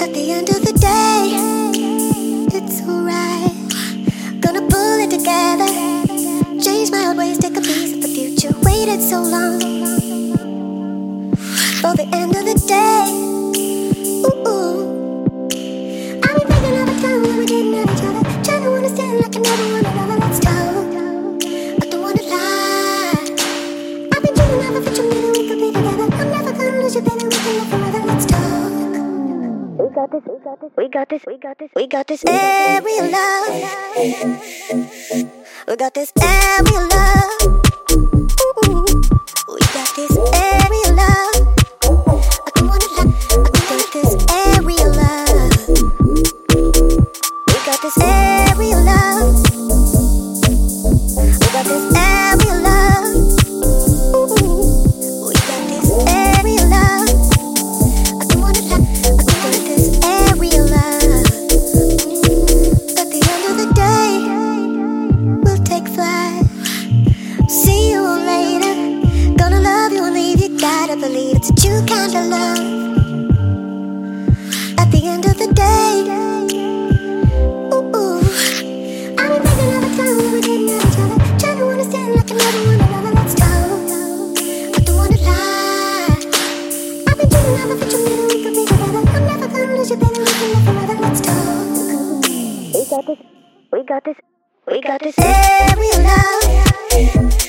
At the end of the day, it's alright. Gonna pull it together, change my old ways, take a piece of the future. Waited so long for the end of the day. Ooh, I've been thinking of a time when we didn't have each other, trying to understand like I never wanted. We got this aerial love. We got this aerial love. We got this aerial love.